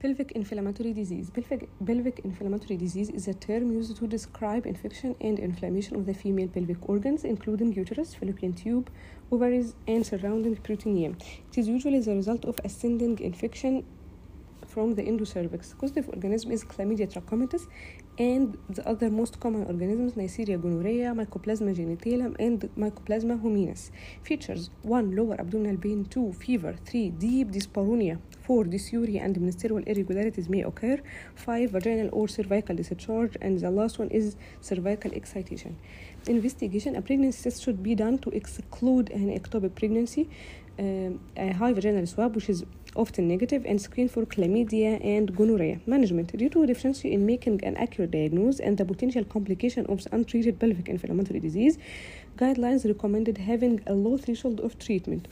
Pelvic inflammatory disease. Pelvic inflammatory disease is a term used to describe infection and inflammation of the female pelvic organs, including uterus, fallopian tube, ovaries, and surrounding peritoneum. It is usually the result of ascending infection from the endocervix. The causative organism is Chlamydia trachomatis, and the other most common organisms, Neisseria gonorrhoea, Mycoplasma genitalium, and Mycoplasma hominis. Features: 1. Lower abdominal pain. 2. Fever. 3. Deep dyspareunia. 4. Dysuria and menstrual irregularities may occur. 5. Vaginal or cervical discharge. And the last one is cervical excitation. Investigation: a pregnancy test should be done to exclude an ectopic pregnancy, a high vaginal swab, which is often negative, and screen for chlamydia and gonorrhea. Management: due to deficiency in making an accurate diagnosis and the potential complication of the untreated pelvic inflammatory disease, guidelines recommended having a low threshold of treatment.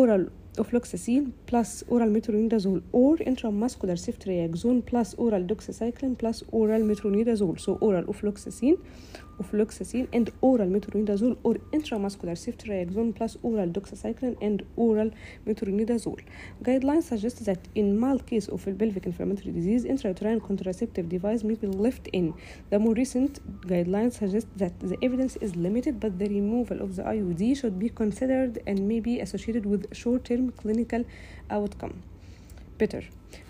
Oral ofloxacin plus oral metronidazole or intramuscular ceftriaxone plus oral doxazosin plus oral metronidazole. So oral ofloxacin and oral metronidazole, or intramuscular ceftriaxone plus oral doxazosin and oral metronidazole. Guidelines suggest that in mild case of pelvic inflammatory disease, intrauterine contraceptive device may be left in. The more recent guidelines suggest that the evidence is limited, but the removal of the IUD should be considered and may be associated with short-term clinical outcome. Better.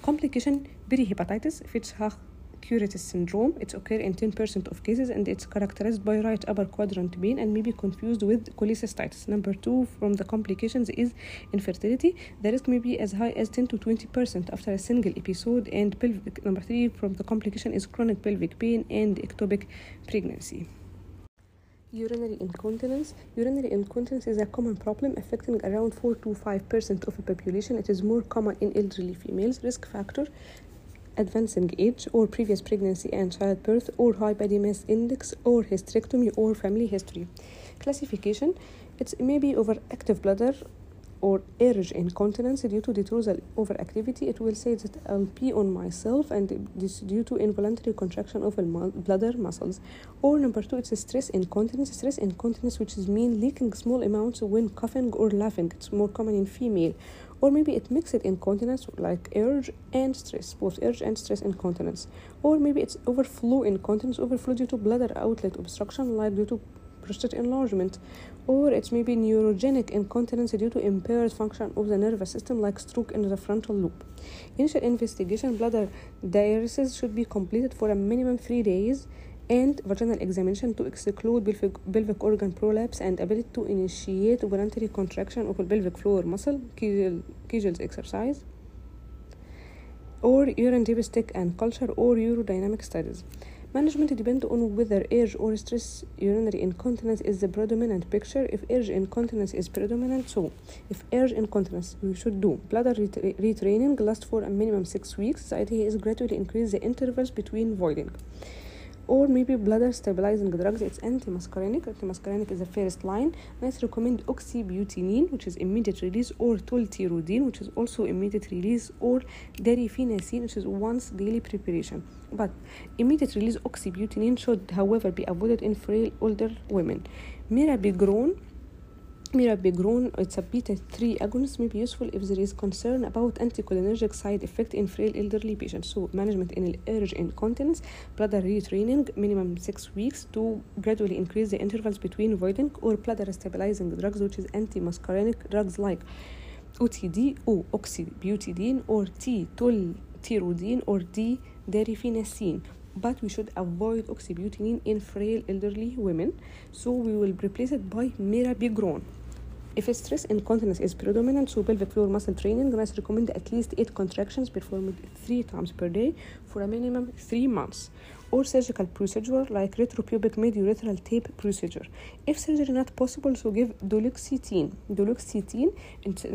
Complication: perihepatitis, Pendritz syndrome. It occurs in 10% of cases, and it's characterized by right upper quadrant pain and may be confused with cholecystitis. Number 2 from the complications is infertility. The risk may be as high as 10 to 20% after a single episode. And pelvic, number 3 from the complication is chronic pelvic pain and ectopic pregnancy. Urinary incontinence. Urinary incontinence is a common problem affecting around 4 to 5% of the population. It is more common in elderly females. Risk factor: advancing age or previous pregnancy and childbirth, or high body mass index, or hysterectomy, or family history. Classification: it may be overactive bladder or urge incontinence due to detrusal overactivity. It will say that I'll pee on myself, and this due to involuntary contraction of bladder muscles. Or number 2, it's a stress incontinence. Stress incontinence, which is mean leaking small amounts when coughing or laughing. It's more common in female. Or maybe it mixed incontinence like urge and stress, both urge and stress incontinence. Or maybe it's overflow incontinence, overflow due to bladder outlet obstruction, like due to prostate enlargement. Or it may be neurogenic incontinence due to impaired function of the nervous system, like stroke in the frontal lobe. Initial investigation: bladder diuresis should be completed for a minimum 3 days, and vaginal examination to exclude pelvic organ prolapse and ability to initiate voluntary contraction of the pelvic floor muscle, Kegel's exercise, or urine dipstick and culture, or urodynamic studies. Management depends on whether urge or stress urinary incontinence is the predominant picture. If urge incontinence is predominant, we should do bladder retraining, lasts for a minimum 6 weeks. The idea is gradually increase the intervals between voiding. Or maybe bladder stabilizing drugs. It's antimuscarinic. Antimuscarinic is the first line. Let's recommend oxybutynin, which is immediate release, or tolterodine, which is also immediate release, or darifenacin, which is once daily preparation. But immediate release oxybutynin should, however, be avoided in frail older women. Mirabegron, it's a beta-3 agonist, may be useful if there is concern about anticholinergic side effect in frail elderly patients. So management in urge incontinence, bladder retraining, minimum 6 weeks, to gradually increase the intervals between voiding, or bladder stabilizing drugs, which is antimuscarinic drugs like OTD, O oxybutidine, or T tolterodine, or D darifenacin. But we should avoid oxybutynin in frail elderly women, so we will replace it by mirabegron. If stress incontinence is predominant, so pelvic floor muscle training, I recommend at least 8 contractions performed 3 times per day for a minimum 3 months. Or surgical procedure like retropubic medurethral tape procedure. If surgery not possible, so give duloxetine. Duloxetine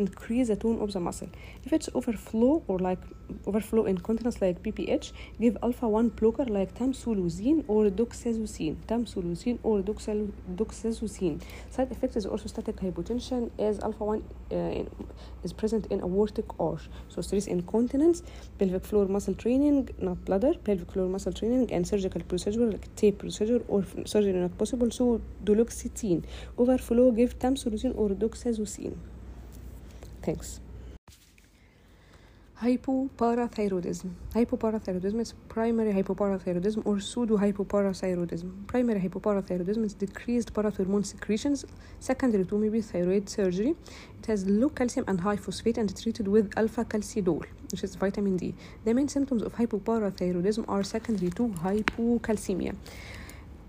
increase the tone of the muscle. If it's overflow or like overflow incontinence like PPH, give alpha-1 blocker like tamsulosin or doxazosin. Side effect is also static hypotension, as alpha-1 is present in aortic arch. So stress incontinence, pelvic floor muscle training, not bladder, pelvic floor muscle training, and surgical procedure like tape procedure, or surgery not possible, so duloxetine. Overflow, give tamsulosin or doxazosin. Thanks. Hypoparathyroidism. Hypoparathyroidism is primary hypoparathyroidism or pseudohypoparathyroidism. Primary hypoparathyroidism is decreased parathormone secretions, secondary to maybe thyroid surgery. It has low calcium and high phosphate and treated with alpha-calcidol, which is vitamin D. The main symptoms of hypoparathyroidism are secondary to hypocalcemia,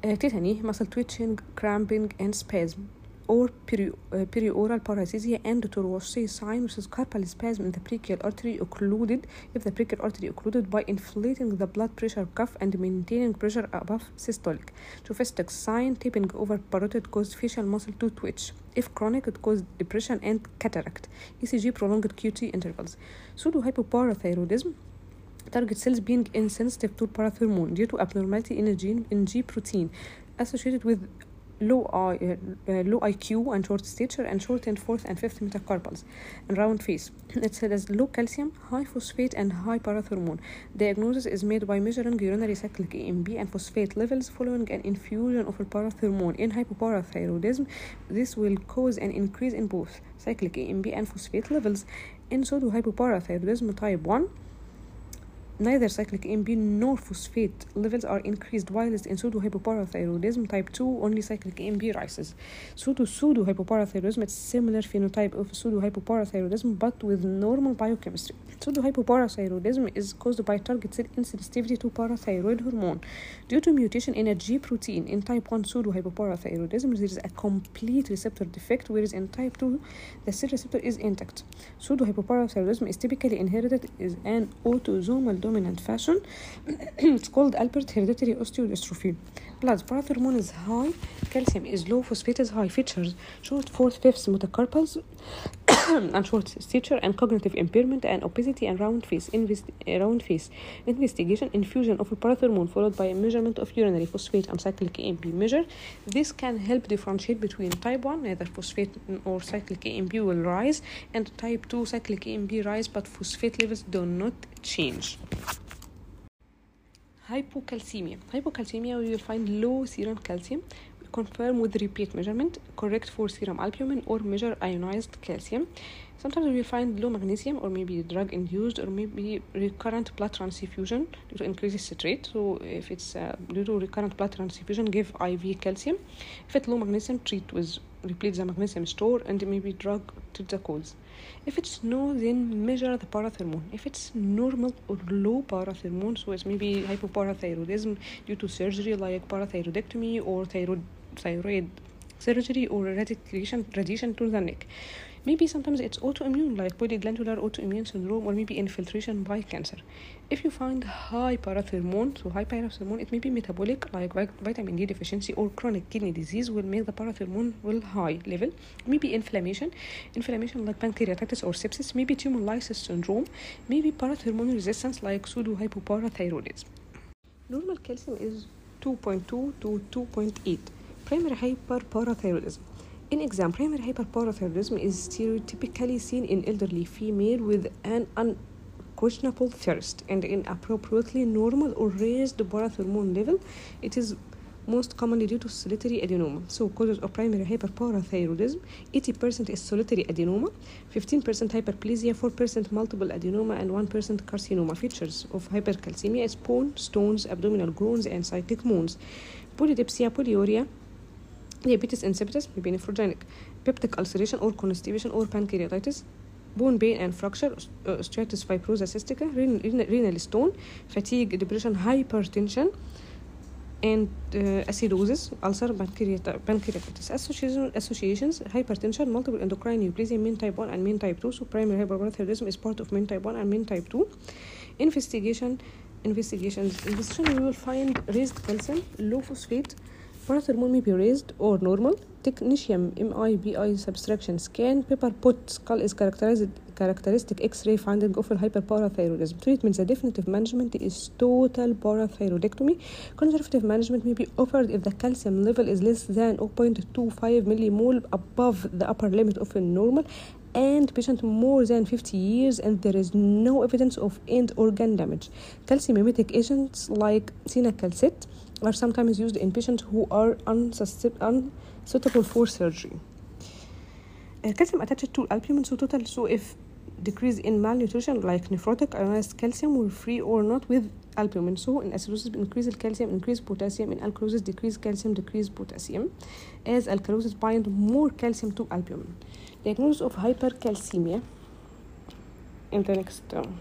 tetany, muscle twitching, cramping, and spasm, or perioral paresthesia and tortuosity sign, which is carpal spasm in the brachial artery occluded if the brachial artery occluded by inflating the blood pressure cuff and maintaining pressure above systolic. Trophystic sign, taping over parotid caused facial muscle to twitch. If chronic, it caused depression and cataract. ECG prolonged QT intervals. Pseudohypoparathyroidism target cells being insensitive to parathormone due to abnormality in a gene in G protein associated with low IQ and short stature and shortened 4th and 5th metacarpals and round face. It has low calcium, high phosphate, and high parathormone. Diagnosis is made by measuring urinary cyclic AMP and phosphate levels following an infusion of parathormone. In hypoparathyroidism, this will cause an increase in both cyclic AMP and phosphate levels. In pseudohypoparathyroidism type 1, neither cyclic AMP nor phosphate levels are increased, whilst in pseudohypoparathyroidism type 2, only cyclic AMP rises. So to pseudohypoparathyroidism, it's similar phenotype of pseudohypoparathyroidism but with normal biochemistry. Pseudohypoparathyroidism is caused by target cell insensitivity to parathyroid hormone due to mutation in a G protein. In type 1 pseudohypoparathyroidism, there is a complete receptor defect, whereas in type 2, the cell receptor is intact. Pseudohypoparathyroidism is typically inherited as an autosomal dominant fashion. It's called Albert hereditary osteodystrophy. Plus, parathormone is high, calcium is low, phosphate is high. Features: short 4th-5th metacarpals and short stature and cognitive impairment and obesity and round face. Investigation: infusion of parathormone followed by a measurement of urinary phosphate and cyclic AMP measure. This can help differentiate between type 1, neither phosphate or cyclic AMP will rise, and type 2, cyclic AMP rise but phosphate levels do not change. Hypocalcemia. Hypocalcemia, we will find low serum calcium. We confirm with repeat measurement. Correct for serum albumin or measure ionized calcium. Sometimes we will find low magnesium or maybe drug-induced or maybe recurrent blood transfusion due to increased citrate. So if it's due to recurrent blood transfusion, give IV calcium. If it's low magnesium, treat with replete the magnesium store and maybe drug treat the cause. If it's no, then measure the parathormone. If it's normal or low parathormone, so it's maybe hypoparathyroidism due to surgery like parathyroidectomy or thyroid surgery or radiation to the neck. Maybe sometimes it's autoimmune like polyglandular autoimmune syndrome or maybe infiltration by cancer. If you find high parathormone, so high parathormone, it may be metabolic like vitamin D deficiency or chronic kidney disease will make the parathormone will high level. Maybe inflammation like pancreatitis or sepsis, maybe tumor lysis syndrome, maybe parathormone resistance like pseudohypoparathyroidism. Normal calcium is 2.2 to 2.8. Primary hyperparathyroidism. In exam, primary hyperparathyroidism is stereotypically seen in elderly female with an unquestionable thirst and an appropriately normal or raised parathormone level. It is most commonly due to solitary adenoma. So, causes of primary hyperparathyroidism: 80% is solitary adenoma, 15% hyperplasia, 4% multiple adenoma, and 1% carcinoma. Features of hypercalcemia is pain, stones, abdominal groans, and cyclic moans. Polydipsia, polyuria, diabetes insipidus, maybe nephrogenic, peptic ulceration or constipation or pancreatitis, bone pain and fracture, osteitis fibrosa cystica, renal stone, fatigue, depression, hypertension, and acidosis, ulcer, pancreatitis. Associations: hypertension, multiple endocrine neoplasia, MEN type 1 and MEN type 2. So primary hyperparathyroidism is part of MEN type 1 and MEN type 2. Investigations, we will find raised calcium, low phosphate. Parathormone may be raised or normal. Technetium MIBI subtraction scan. Pepper pot skull is characteristic X-ray finding of hyperparathyroidism. Treatment: the definitive management is total parathyroidectomy. Conservative management may be offered if the calcium level is less than 0.25 millimole above the upper limit of a normal and patient more than 50 years and there is no evidence of end organ damage. Calcium mimetic agents like cinacalcet are sometimes used in patients who are unsuitable for surgery. Calcium attached to albumin, so if decrease in malnutrition like nephrotic, ionized calcium will free or not with albumin. So in acidosis, increase calcium, increase potassium. In alkalosis, decrease calcium, decrease potassium, as alkalosis bind more calcium to albumin. Diagnosis of hypercalcemia in the next term.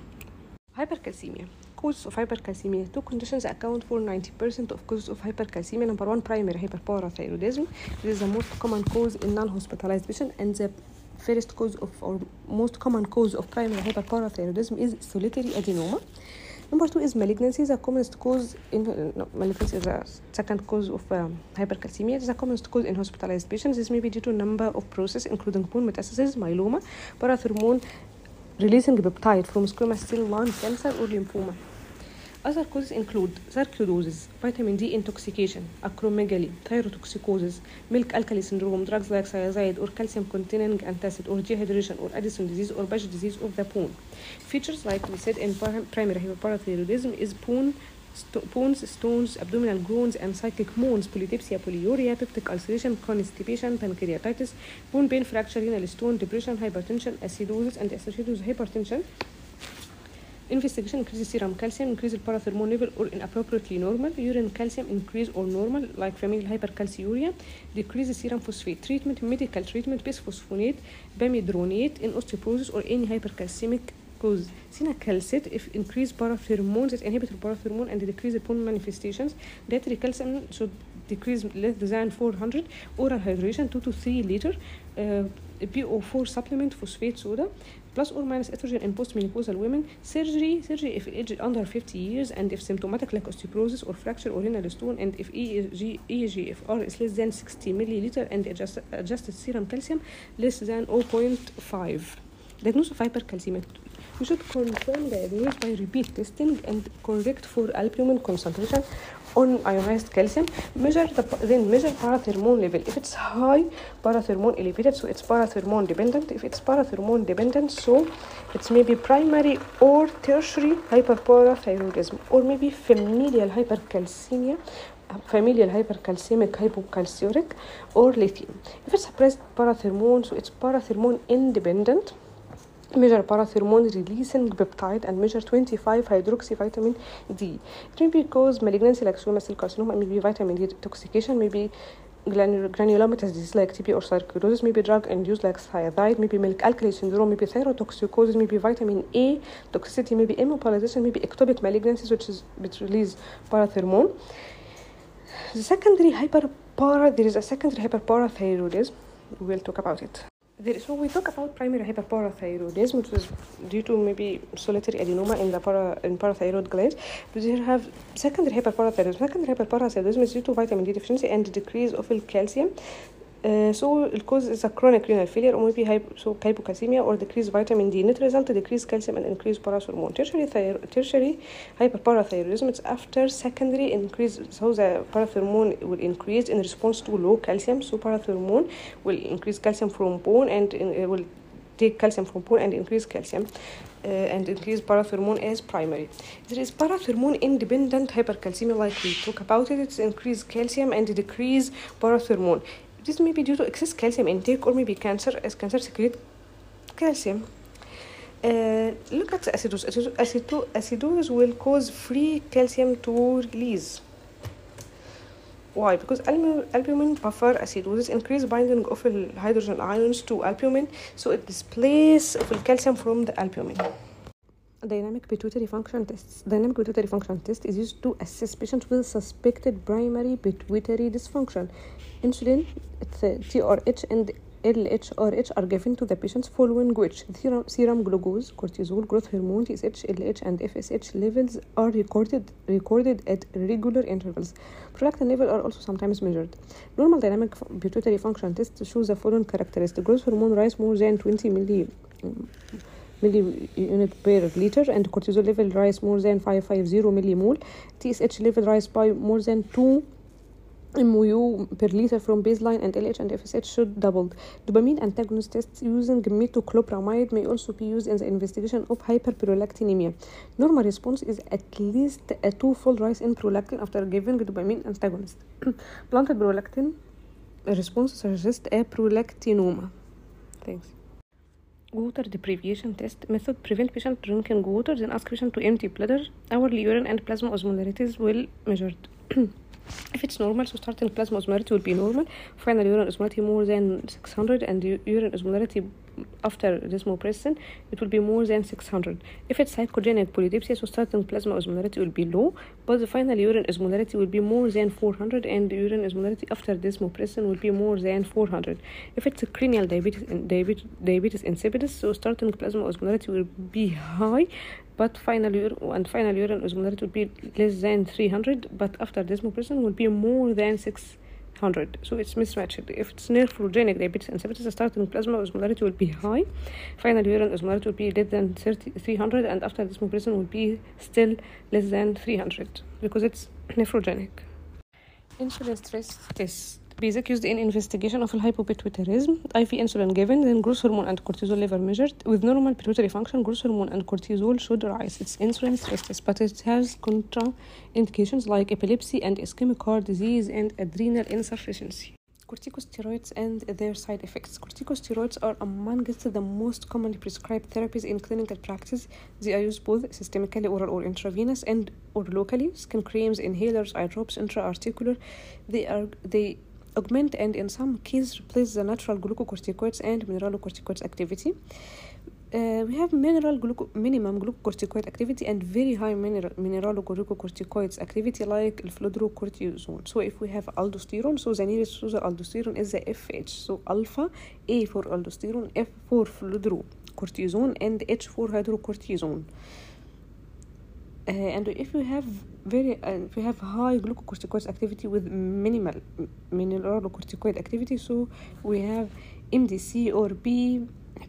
Hypercalcemia. Causes of hypercalcemia. Two conditions account for 90% of causes of hypercalcemia. Number one, primary hyperparathyroidism. This is the most common cause in non-hospitalized patients, and the first cause of or most common cause of primary hyperparathyroidism is solitary adenoma. Number two is malignancy, the commonest cause in malignancy is the second cause of hypercalcemia. It is the commonest cause in hospitalized patients. This may be due to a number of processes, including bone metastasis, myeloma, parathormone releasing peptide from squamous cell lung cancer or lymphoma. Other causes include sarcoidosis, vitamin D intoxication, acromegaly, thyrotoxicosis, milk alkali syndrome, drugs like thiazide or calcium-containing antacid, or dehydration, or Addison disease, or Bush disease of the pawn. Features like we said in primary hyperparathyroidism is bones, stones, abdominal groans, and cyclic moans, polytipsia, polyuria, peptic ulceration, constipation, pancreatitis, bone pain, fracture, renal stone, depression, hypertension, acidosis, and associated with hypertension. Investigation: increase serum calcium, increase parathormone level or inappropriately normal, urine calcium increase or normal like familial hypercalciuria, decrease serum phosphate. Treatment: medical treatment, bisphosphonate, bamidronate in osteoporosis or any hypercalcemic cause. Cinacalcet if increased parathormone that inhibits parathormone and decrease bone manifestations. Dietary calcium should decrease less than 400. Oral hydration 2 to 3 liters. PO4 supplement, phosphate soda, plus or minus estrogen in postmenopausal women. Surgery if aged under 50 years and if symptomatic like osteoporosis or fracture or renal stone, and if EGFR is less than 60 milliliter and adjusted serum calcium less than 0.5. Diagnosis of hypercalcemia. We should confirm the diagnosis by repeat testing and correct for albumin concentration on ionized calcium. Then measure parathormone level. If it's high, parathormone elevated, so it's parathormone dependent. If it's parathormone dependent, so it's maybe primary or tertiary hyperparathyroidism, or maybe familial hypercalcemia, familial hypercalcemic, hypocalciuric, or lithium. If it's suppressed parathormone, so it's parathormone independent. Measure parathormone releasing peptide and measure 25 hydroxy vitamin D. It may be cause malignancy like squamous cell carcinoma, maybe vitamin D intoxication, maybe granulomatous disease like TB or sarcoidosis, maybe drug induced like thiazide, maybe milk alkali syndrome, maybe thyrotoxicosis, maybe vitamin A toxicity, maybe immobilization, maybe ectopic malignancies which release parathormone. The secondary there is a secondary hyperparathyroidism. We will talk about it. So we talk about primary hyperparathyroidism, which is due to maybe solitary adenoma in parathyroid gland. But you have secondary hyperparathyroidism. Secondary hyperparathyroidism is due to vitamin D deficiency and decrease of calcium. So the cause is a chronic renal failure, or maybe hypocalcemia, or decreased vitamin D. Net result: decreased calcium and increased parathormone. Tertiary hyperparathyroidism. It's after secondary increase, so the parathormone will increase in response to low calcium. So parathormone will increase calcium from bone and will take calcium from bone and increase calcium and increase parathormone as primary. There is parathormone independent hypercalcemia, like we talk about it. It's increased calcium and decrease parathormone. This may be due to excess calcium intake or maybe cancer, as cancer secretes calcium. Look at the acidosis. Acidosis will cause free calcium to release. Why? Because albumin buffer acidosis, increase binding of hydrogen ions to albumin, so it displaces calcium from the albumin. Dynamic pituitary function tests. Dynamic pituitary function test is used to assess patients with suspected primary pituitary dysfunction. Insulin, TRH, and LHRH are given to the patients, following which serum glucose, cortisol, growth hormone, TSH, LH, and FSH levels are recorded at regular intervals. Prolactin levels are also sometimes measured. Normal dynamic pituitary function test shows the following characteristics: growth hormone rise more than 20 milli unit per liter, and cortisol level rise more than 550 millimole. TSH level rise by more than 2 mu per liter from baseline, and LH and FSH should double. Dopamine antagonist tests using metoclopramide may also be used in the investigation of hyperprolactinemia. Normal response is at least a twofold rise in prolactin after giving dopamine antagonist. Blunted prolactin response suggests a prolactinoma. Thanks. water deprivation test method. Prevent patient drinking water, then ask patient to empty bladder. Hourly urine and plasma osmolarities will measured. If it's normal, so starting plasma osmolarity will be normal. Final urine osmolarity more than 600, and the urine osmolarity after desmopressin, it will be more than 600. If it's psychogenic polydipsia, so starting plasma osmolarity will be low, but the final urine osmolarity will be more than 400, and the urine osmolarity after desmopressin will be more than 400. If it's a cranial diabetes insipidus, so starting plasma osmolarity will be high, but final urine osmolarity will be less than 300, but after desmopressin will be more than 600. So it's mismatched. If it's nephrogenic diabetes insipidus, the starting plasma osmolarity will be high, final urine osmolarity will be less than 300, and after desmopressin will be still less than 300 because it's nephrogenic. Insulin stress test. Basic used in investigation of hypopituitarism. IV insulin given, then growth hormone and cortisol level measured. With normal pituitary function, growth hormone and cortisol should rise. It's insulin stress test, but it has contraindications like epilepsy and ischemic heart disease and adrenal insufficiency. Corticosteroids and their side effects. Corticosteroids are amongst the most commonly prescribed therapies in clinical practice. They are used both systemically, oral or intravenous, and or locally. Skin creams, inhalers, eye drops, intra-articular. They augment and in some cases replace the natural glucocorticoids and mineralocorticoids activity. We have minimum glucocorticoid activity and very high mineralocorticoids activity like fludrocortisone. So if we have aldosterone, so the nearest to the aldosterone is the FH. So alpha, A for aldosterone, F for fludrocortisone, and H for hydrocortisone. And if we have high glucocorticoid activity with minimal mineralocorticoid activity, so we have MDC or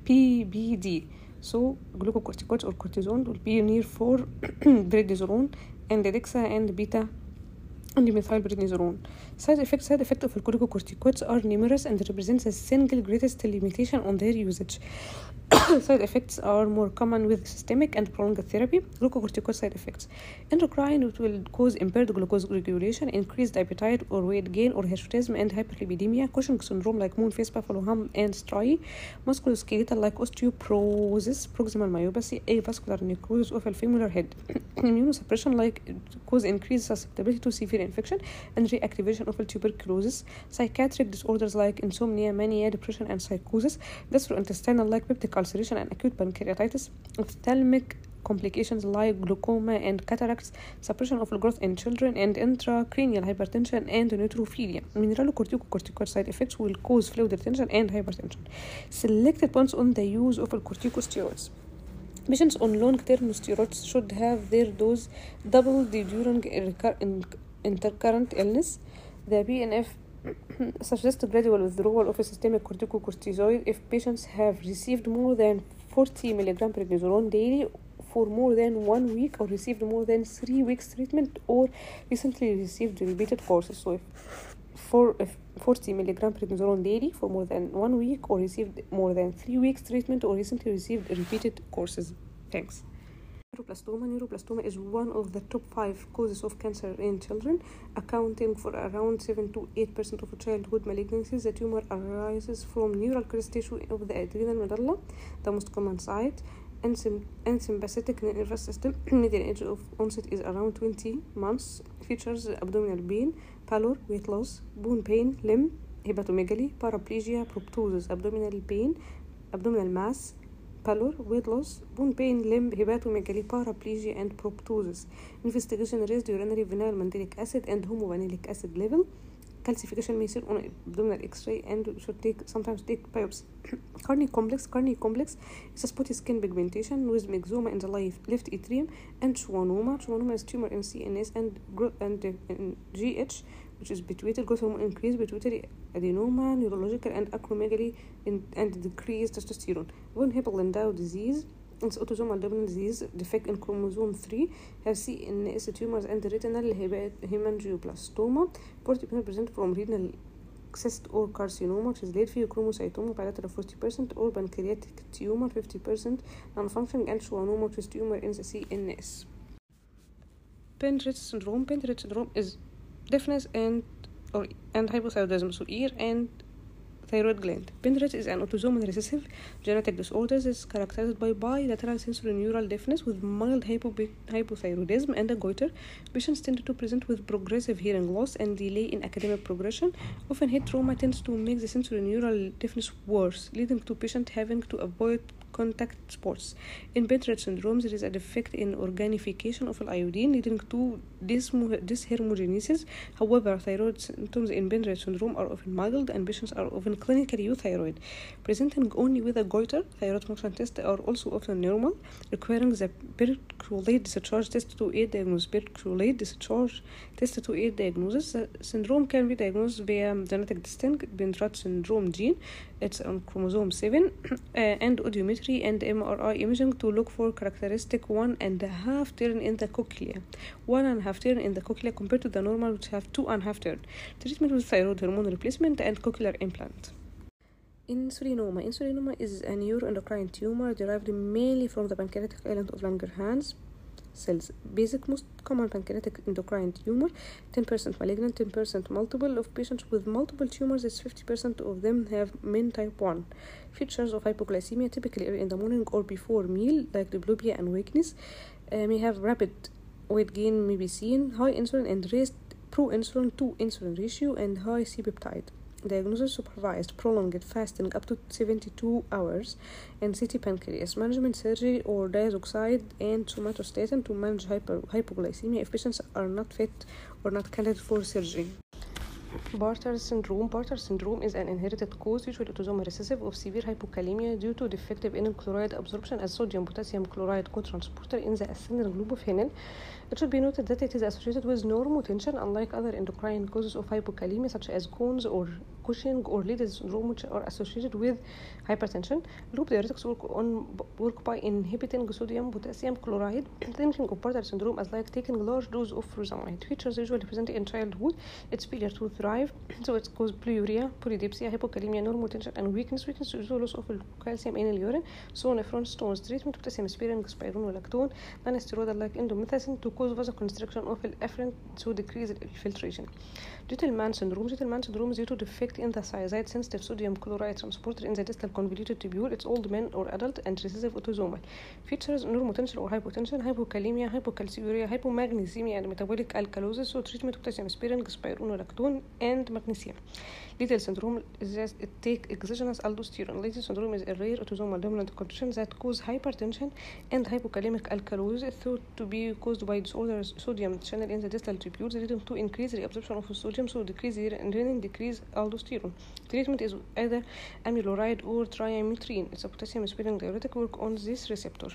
PBD. So glucocorticoids or cortisone will be near for prednisolone and dexa and beta and methyl prednisolone. Side effects of glucocorticoids are numerous and represents the single greatest limitation on their usage. Side effects are more common with systemic and prolonged therapy. Glucocorticoid side effects. Endocrine, it will cause impaired glucose regulation, increased appetite or weight gain or hirsutism and hyperlipidemia, Cushing syndrome like moon face, buffalo hump and striae, musculoskeletal like osteoporosis, proximal myopathy, avascular necrosis of a femoral head, immunosuppression like cause increased susceptibility to severe infection and reactivation of tuberculosis, psychiatric disorders like insomnia, mania, depression and psychosis, gastrointestinal like peptic ulceration and acute pancreatitis, ophthalmic complications like glaucoma and cataracts, suppression of growth in children, and intracranial hypertension and neutrophilia. Mineralocorticoid side effects will cause fluid retention and hypertension. Selected points on the use of corticosteroids. Patients on long-term steroids should have their dose doubled during intercurrent illness. The BNF suggests gradual withdrawal of a systemic corticosteroid if patients have received more than 40 mg prednisolone daily for more than 1 week or received more than 3 weeks treatment or recently received repeated courses. So if 40 mg prednisolone daily for more than 1 week or received more than 3 weeks treatment or recently received repeated courses. Thanks. Neuroblastoma is one of the top 5 causes of cancer in children, accounting for around 7% to 8% of childhood malignancies. The tumor arises from neural crest tissue of the adrenal medulla, the most common site, and sympathetic nervous system. Median age of onset is around 20 months. Features abdominal pain, pallor, weight loss, bone pain, limb, hepatomegaly, paraplegia, proptosis, abdominal pain, abdominal mass, pallor, weight loss, bone pain, limb, hepatomegaly, paraplegia, and proptosis. Investigation raised urinary vinyl mandelic acid and homovanillic acid level. Calcification may sit on abdominal X-ray and should sometimes take biopsy. Carni complex is a spotty skin pigmentation with myxoma in the left atrium and schwannoma. Schwannoma is tumor in CNS and GH, which is pituitary growth hormone increase, pituitary adenoma, neurological and acromegaly, and decreased testosterone. Von Hippel-Lindau disease. It's autosomal dominant disease, defect in chromosome 3, have CNS tumors and retinal hemangioblastoma, 40% from renal cyst or carcinoma, which is late pheochromocytoma, bilateral 40%, or pancreatic tumor, 50%, non-functioning, and schwannoma, which is tumor in the CNS. Pendritz syndrome is deafness and hypothyroidism, so ear and thyroid gland. Pendritz is an autosomal recessive genetic disorder that is characterized by bilateral sensorineural deafness with mild hypothyroidism and a goiter. Patients tend to present with progressive hearing loss and delay in academic progression. Often head trauma tends to make the sensorineural deafness worse, leading to patients having to avoid contact sports. In Pendritz syndrome, there is a defect in organification of iodine, leading to dyshermogenesis. However, thyroid symptoms in Pendritz syndrome are often mild, and patients are often clinically euthyroid, presenting only with a goiter. Thyroid function tests are also often normal, requiring the perchlorate discharge test to aid diagnosis. Perchlorate discharge test to aid diagnosis. The syndrome can be diagnosed via genetic distinct Pendritz syndrome gene. It's on chromosome 7, and audiometry and MRI imaging to look for characteristic 1.5 turn in the cochlea. 1.5 turn in the cochlea compared to the normal, which have 2.5 turn. Treatment with thyroid hormone replacement and cochlear implant. Insulinoma. Insulinoma is a neuroendocrine tumor derived mainly from the pancreatic island of Langerhans cells. Basic most common pancreatic endocrine tumor. 10% malignant, 10% multiple. Of patients with multiple tumors, it's 50% of them have MEN type 1. Features of hypocalcemia, typically in the morning or before meal, like diplopia and weakness. May have rapid weight gain, may be seen high insulin and raised proinsulin to insulin ratio and high C-peptide. Diagnosis supervised, prolonged fasting up to 72 hours, and CT pancreas. Management surgery or diazoxide and somatostatin to manage hypoglycemia if patients are not fit or not candidate for surgery. Bartter syndrome. Bartter syndrome is an inherited cause, usually autosomal recessive, of severe hypokalemia due to defective iron chloride absorption as sodium-potassium chloride cotransporter in the ascending globophenyl. It should be noted that it is associated with normotension, unlike other endocrine causes of hypokalemia, such as Cohn's or Cushing or Lidd's syndrome, which are associated with hypertension. Loop diuretics work by inhibiting sodium-potassium chloride. Thinking of Bartter syndrome as like taking large dose of furosemide. Features usually present in childhood. It's failure to thrive, so it's caused polyuria, polydipsia, hypokalemia, normotension, and weakness. Weakness is loss of calcium in the urine, so nephron stones. Treatment: potassium sparing, spironolactone, non-steroidal-like endomethacin to cause vasoconstriction of the afferent to decrease filtration. Gentleman syndrome. Gentleman syndrome is due to defect in the thiazide-sensitive sodium chloride transporter in the distal convoluted tubule. It's old men or adult and recessive autosomal. Features: normotension or hypotension, hypokalemia, hypocalciuria, hypomagnesemia, and metabolic alkalosis. So treatment: potassium sparing, spironolactone, and magnesium. Liddle syndrome is just it take exogenous aldosterone. Liddle syndrome is a rare autosomal dominant condition that causes hypertension and hypokalemic alkalosis, thought to be caused by disorders sodium channel in the distal tubule, leading to increased reabsorption of sodium, so decrease renin, decrease aldosterone. Treatment is either amiloride or triamcinolone. It's a potassium sparing diuretic work on this receptor.